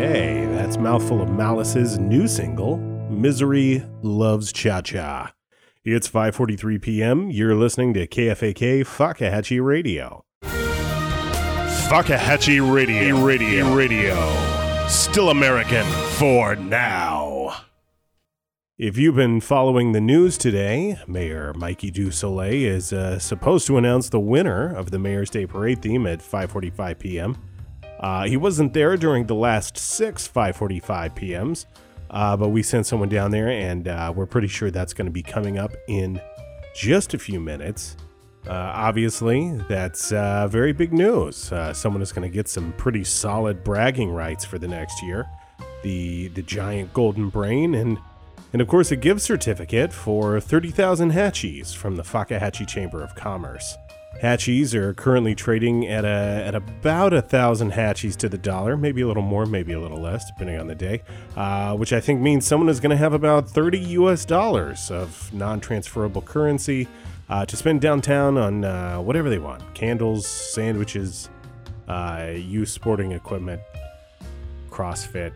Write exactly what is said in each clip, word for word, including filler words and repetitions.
Okay, that's Mouthful of Malice's new single, Misery Loves Cha-Cha. It's five forty-three p.m. You're listening to K F A K Fakahatchee Radio. Fakahatchee Radio. Radio. Radio. Still American for now. If you've been following the news today, Mayor Mikey Du Soleil is uh, supposed to announce the winner of the Mayor's Day Parade theme at five forty-five p.m. Uh, he wasn't there during the last six five forty-five p.m.s, uh, but we sent someone down there, and uh, we're pretty sure that's going to be coming up in just a few minutes. Uh, obviously, that's uh, very big news. Uh, someone is going to get some pretty solid bragging rights for the next year. The, the giant golden brain and... And of course, a gift certificate for thirty thousand Hatchees from the Fakahatchee Chamber of Commerce. Hatchees are currently trading at a at about a thousand Hatchees to the dollar, maybe a little more, maybe a little less, depending on the day. Uh, which I think means someone is going to have about thirty U S dollars of non-transferable currency uh, to spend downtown on uh, whatever they want: candles, sandwiches, uh, used sporting equipment, CrossFit.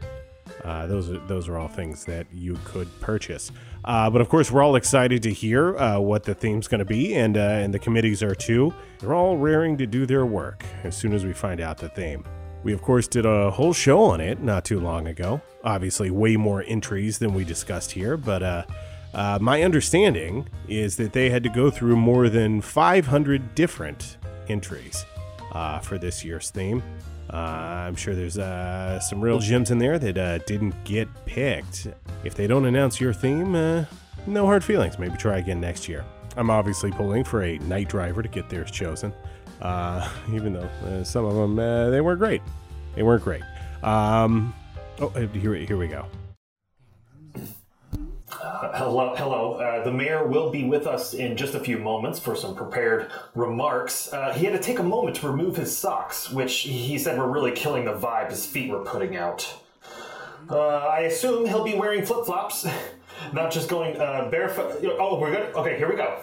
Uh, those are those are all things that you could purchase. Uh, but of course, we're all excited to hear uh, what the theme's going to be, and uh, and the committees are too. They're all raring to do their work as soon as we find out the theme. We of course did a whole show on it not too long ago. Obviously, way more entries than we discussed here. But uh, uh, my understanding is that they had to go through more than five hundred different entries uh, for this year's theme. Uh, I'm sure there's uh, some real gems in there that uh, didn't get picked. If they don't announce your theme, uh, no hard feelings. Maybe try again next year. I'm obviously pulling for a night driver to get theirs chosen, uh, even though uh, some of them, uh, they weren't great. They weren't great. Um, oh, here, here we go. Uh, hello, hello. Uh, the mayor will be with us in just a few moments for some prepared remarks. Uh, he had to take a moment to remove his socks, which he said were really killing the vibe his feet were putting out. Uh, I assume he'll be wearing flip-flops, not just going uh, barefoot. Oh, we're good? Okay, here we go.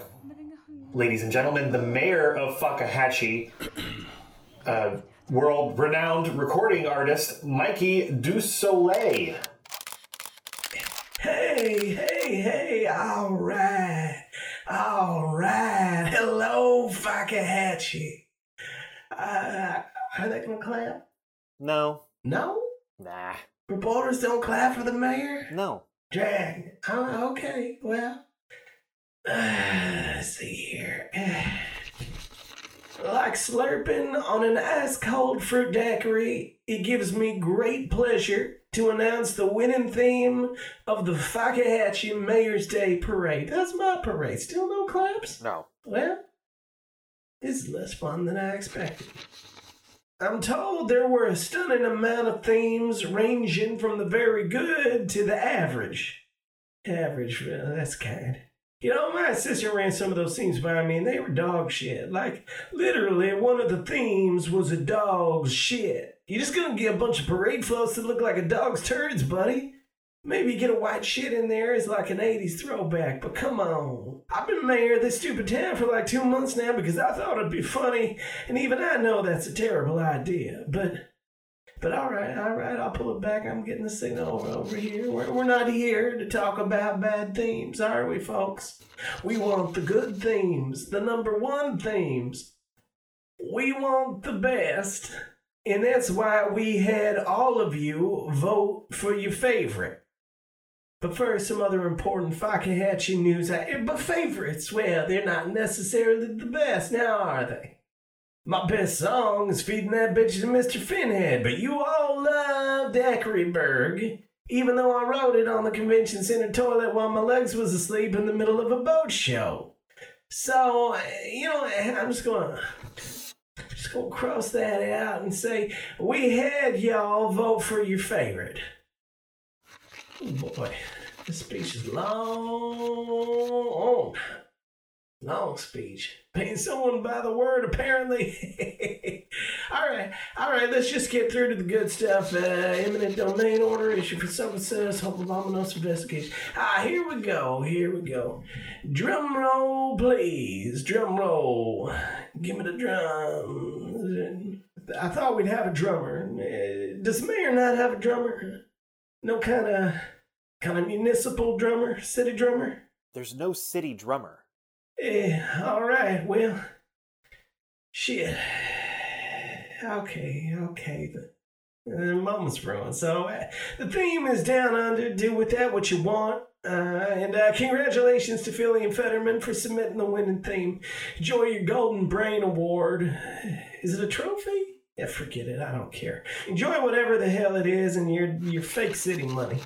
Ladies and gentlemen, the mayor of Fakahatchee, uh, world-renowned recording artist Mikey Du Soleil. Hey, hey, hey, all right, all right. Hello, Fakahatchee. Uh, are they going to clap? No. No? Nah. Reporters don't clap for the mayor? No. Drag. Oh, okay, well, uh, let's see here. Like slurping on an ice-cold fruit daiquiri, it gives me great pleasure to announce the winning theme of the Fakahatchee Mayor's Day Parade. That's my parade. Still no claps? No. Well, this is less fun than I expected. I'm told there were a stunning amount of themes ranging from the very good to the average. Average, well, that's kind. You know, my sister ran some of those themes by me, and they were dog shit. Like, literally, one of the themes was a dog's shit. You're just gonna get a bunch of parade floats that look like a dog's turds, buddy. Maybe get a white shit in there as like an eighties throwback, but come on. I've been mayor of this stupid town for like two months now because I thought it'd be funny, and even I know that's a terrible idea, but... But all right, all right, I'll pull it back. I'm getting the signal over here. We're, we're not here to talk about bad themes, are we, folks? We want the good themes, the number one themes. We want the best, and that's why we had all of you vote for your favorite. But first, some other important Fakahatchee news. But favorites, well, they're not necessarily the best now, are they? My best song is Feeding That Bitch to Mister Finhead, but you all love Daiquiri Berg, even though I wrote it on the convention center toilet while my legs was asleep in the middle of a boat show. So, you know, I'm just going to just gonna cross that out and say, we had y'all vote for your favorite. Oh boy, this speech is long. Long speech. Paying someone by the word, apparently. all right, all right, let's just get through to the good stuff. Uh, eminent domain order issued for services. Hope of ominous investigation. Ah, here we go, here we go. Drum roll, please. Drum roll. Give me the drum. I thought we'd have a drummer. Does the mayor not have a drummer? No kind of kind of municipal drummer, city drummer? There's no city drummer. Eh, all right, well, shit. Okay, okay. The, the moment's ruined. So uh, the theme is Down Under. Do with that what you want. Uh, and uh, congratulations to Philly and Fetterman for submitting the winning theme. Enjoy your Golden Brain Award. Is it a trophy? Yeah, forget it. I don't care. Enjoy whatever the hell it is and your your fake city money.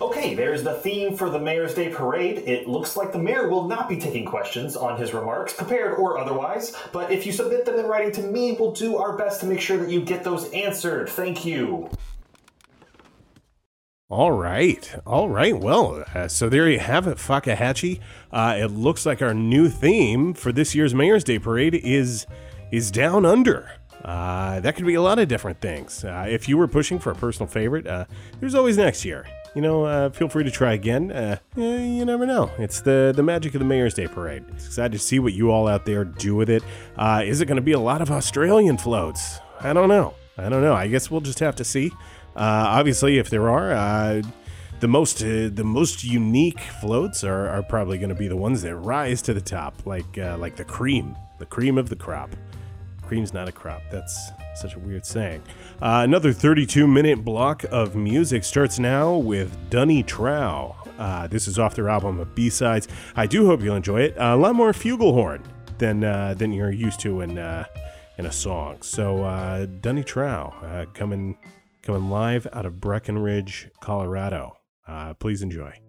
Okay, there's the theme for the Mayor's Day Parade. It looks like the mayor will not be taking questions on his remarks, prepared or otherwise, but if you submit them in writing to me, we'll do our best to make sure that you get those answered. Thank you. All right. All right. Well, uh, so there you have it, Fakahatchee. Uh, it looks like our new theme for this year's Mayor's Day Parade is is Down Under. Uh, that could be a lot of different things. Uh, if you were pushing for a personal favorite, uh, there's always next year. You know, uh, feel free to try again. Uh, you never know. It's the, the magic of the Mayor's Day Parade. Excited to see what you all out there do with it. Uh, is it going to be a lot of Australian floats? I don't know. I don't know. I guess we'll just have to see. Uh, obviously, if there are, uh, the most uh, the most unique floats are, are probably going to be the ones that rise to the top, like uh, like the cream, the cream of the crop. Cream's not a crop. That's such a weird saying. Uh, another thirty-two minute block of music starts now with Dunny Trow. Uh, this is off their album of B-Sides. I do hope you'll enjoy it. Uh, a lot more flugelhorn than uh, than you're used to in uh, in a song. So uh, Dunny Trow uh, coming. Coming live out of Breckenridge, Colorado. Uh, please enjoy.